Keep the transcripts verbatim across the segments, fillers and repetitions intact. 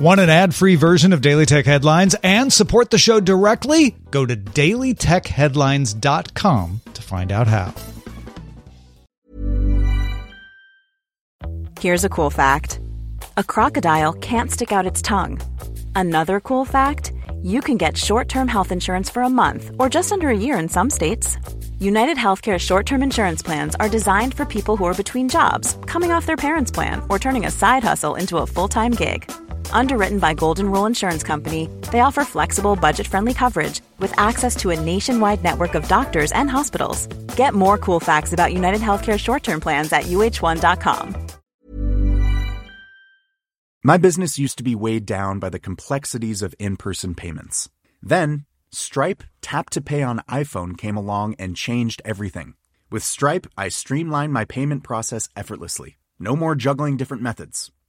Want an ad-free version of Daily Tech Headlines and support the show directly? Go to daily tech headlines dot com to find out how. Here's a cool fact. A crocodile can't stick out its tongue. Another cool fact, you can get short-term health insurance for a month or just under a year in some states. UnitedHealthcare short-term insurance plans are designed for people who are between jobs, coming off their parents' plan, or turning a side hustle into a full-time gig. Underwritten by Golden Rule Insurance Company, they offer flexible, budget-friendly coverage with access to a nationwide network of doctors and hospitals. Get more cool facts about UnitedHealthcare short-term plans at U H one dot com. My business used to be weighed down by the complexities of in-person payments. Then, Stripe Tap to Pay on iPhone came along and changed everything. With Stripe, I streamlined my payment process effortlessly. No more juggling different methods.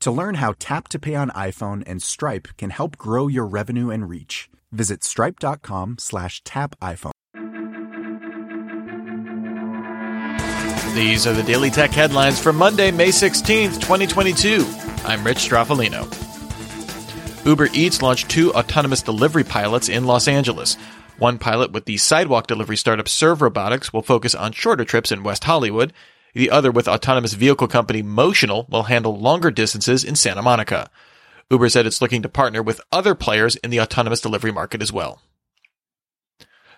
To learn how Tap to Pay on iPhone and Stripe can help grow your revenue and reach, visit stripe dot com slash tap iPhone. These are the Daily Tech headlines for Monday, May sixteenth, twenty twenty-two. I'm Rich Stroffolino. Uber Eats launched two autonomous delivery pilots in Los Angeles. One pilot with the sidewalk delivery startup Serve Robotics will focus on shorter trips in West Hollywood. The other with autonomous vehicle company Motional will handle longer distances in Santa Monica. Uber said it's looking to partner with other players in the autonomous delivery market as well.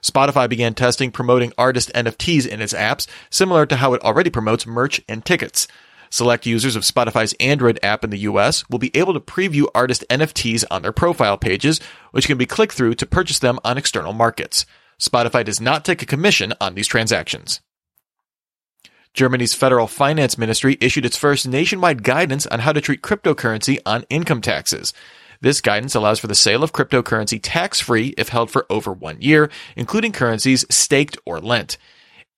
Spotify began testing promoting artist N F Ts in its apps, similar to how it already promotes merch and tickets. Select users of Spotify's Android app in the U S will be able to preview artist N F Ts on their profile pages, which can be clicked through to purchase them on external markets. Spotify does not take a commission on these transactions. Germany's Federal Finance Ministry issued its first nationwide guidance on how to treat cryptocurrency on income taxes. This guidance allows for the sale of cryptocurrency tax-free if held for over one year, including currencies staked or lent.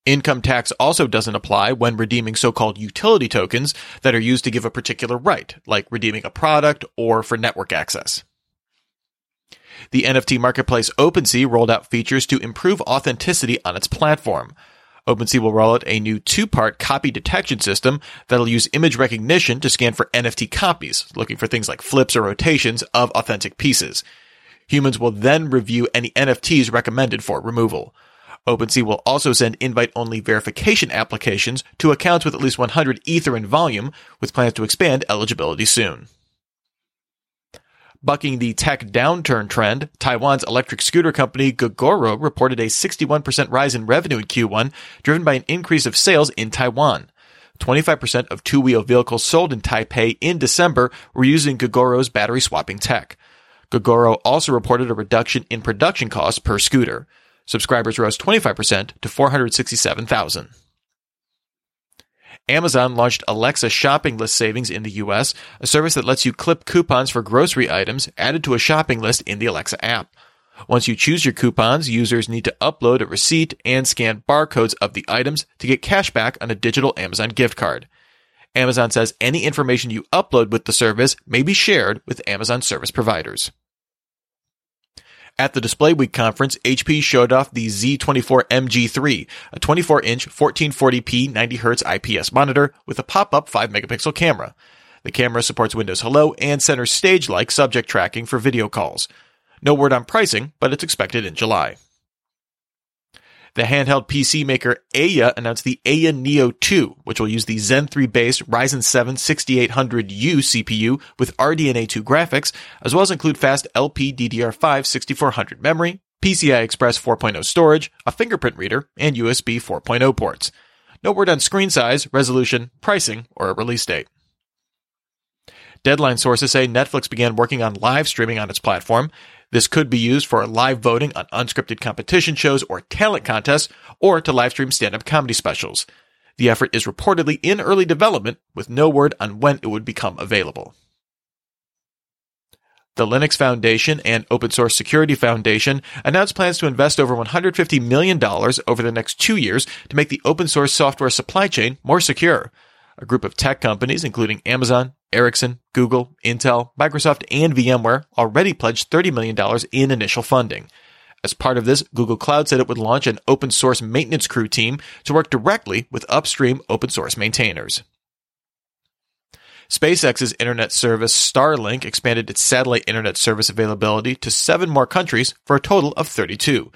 Income tax also doesn't apply when redeeming so-called utility tokens that are used to give a particular right, like redeeming a product or for network access. The N F T marketplace OpenSea rolled out features to improve authenticity on its platform. OpenSea will roll out a new two-part copy detection system that'll use image recognition to scan for N F T copies, looking for things like flips or rotations of authentic pieces. Humans will then review any N F Ts recommended for removal. OpenSea will also send invite-only verification applications to accounts with at least one hundred Ether in volume, with plans to expand eligibility soon. Bucking the tech downturn trend, Taiwan's electric scooter company Gogoro reported a sixty-one percent rise in revenue in Q one, driven by an increase of sales in Taiwan. twenty-five percent of two-wheel vehicles sold in Taipei in December were using Gogoro's battery-swapping tech. Gogoro also reported a reduction in production costs per scooter. Subscribers rose twenty-five percent to four hundred sixty-seven thousand. Amazon launched Alexa shopping list savings in the U S, a service that lets you clip coupons for grocery items added to a shopping list in the Alexa app. Once you choose your coupons, users need to upload a receipt and scan barcodes of the items to get cash back on a digital Amazon gift card. Amazon says any information you upload with the service may be shared with Amazon service providers. At the Display Week conference, H P showed off the Z twenty-four M G three, a twenty-four inch fourteen forty p ninety hertz I P S monitor with a pop-up five megapixel camera. The camera supports Windows Hello and center stage-like subject tracking for video calls. No word on pricing, but it's expected in July. The handheld P C maker Aya announced the Aya Neo two, which will use the Zen three-based Ryzen seven sixty-eight hundred U C P U with R D N A two graphics, as well as include fast L P D D R five sixty-four hundred memory, P C I Express four point oh storage, a fingerprint reader, and U S B four point oh ports. No word on screen size, resolution, pricing, or a release date. Deadline sources say Netflix began working on live streaming on its platform. This could be used for live voting on unscripted competition shows or talent contests, or to live stream stand-up comedy specials. The effort is reportedly in early development, with no word on when it would become available. The Linux Foundation and Open Source Security Foundation announced plans to invest over one hundred fifty million dollars over the next two years to make the open source software supply chain more secure. A group of tech companies, including Amazon, Ericsson, Google, Intel, Microsoft, and VMware, already pledged thirty million dollars in initial funding. As part of this, Google Cloud said it would launch an open source maintenance crew team to work directly with upstream open source maintainers. SpaceX's internet service Starlink expanded its satellite internet service availability to seven more countries for a total of thirty-two.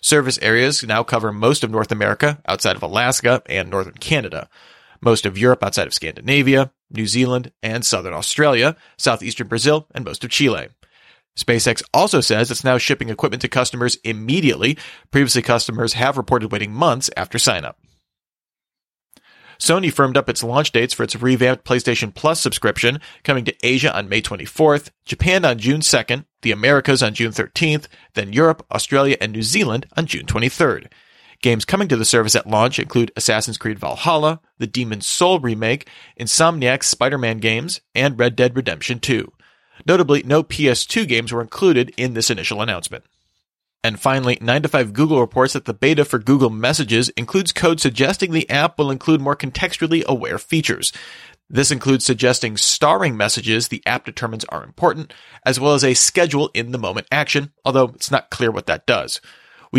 Service areas now cover most of North America outside of Alaska and northern Canada, most of Europe outside of Scandinavia, New Zealand and southern Australia, southeastern Brazil, and most of Chile. SpaceX also says it's now shipping equipment to customers immediately. Previously, customers have reported waiting months after sign-up. Sony firmed up its launch dates for its revamped PlayStation Plus subscription, coming to Asia on May twenty-fourth, Japan on June second, the Americas on June thirteenth, then Europe, Australia, and New Zealand on June twenty-third. Games coming to the service at launch include Assassin's Creed Valhalla, the Demon's Soul remake, Insomniac's Spider-Man games, and Red Dead Redemption two. Notably, no P S two games were included in this initial announcement. And finally, nine to five Google reports that the beta for Google Messages includes code suggesting the app will include more contextually aware features. This includes suggesting starring messages the app determines are important, as well as a schedule in-the-moment action, although it's not clear what that does. We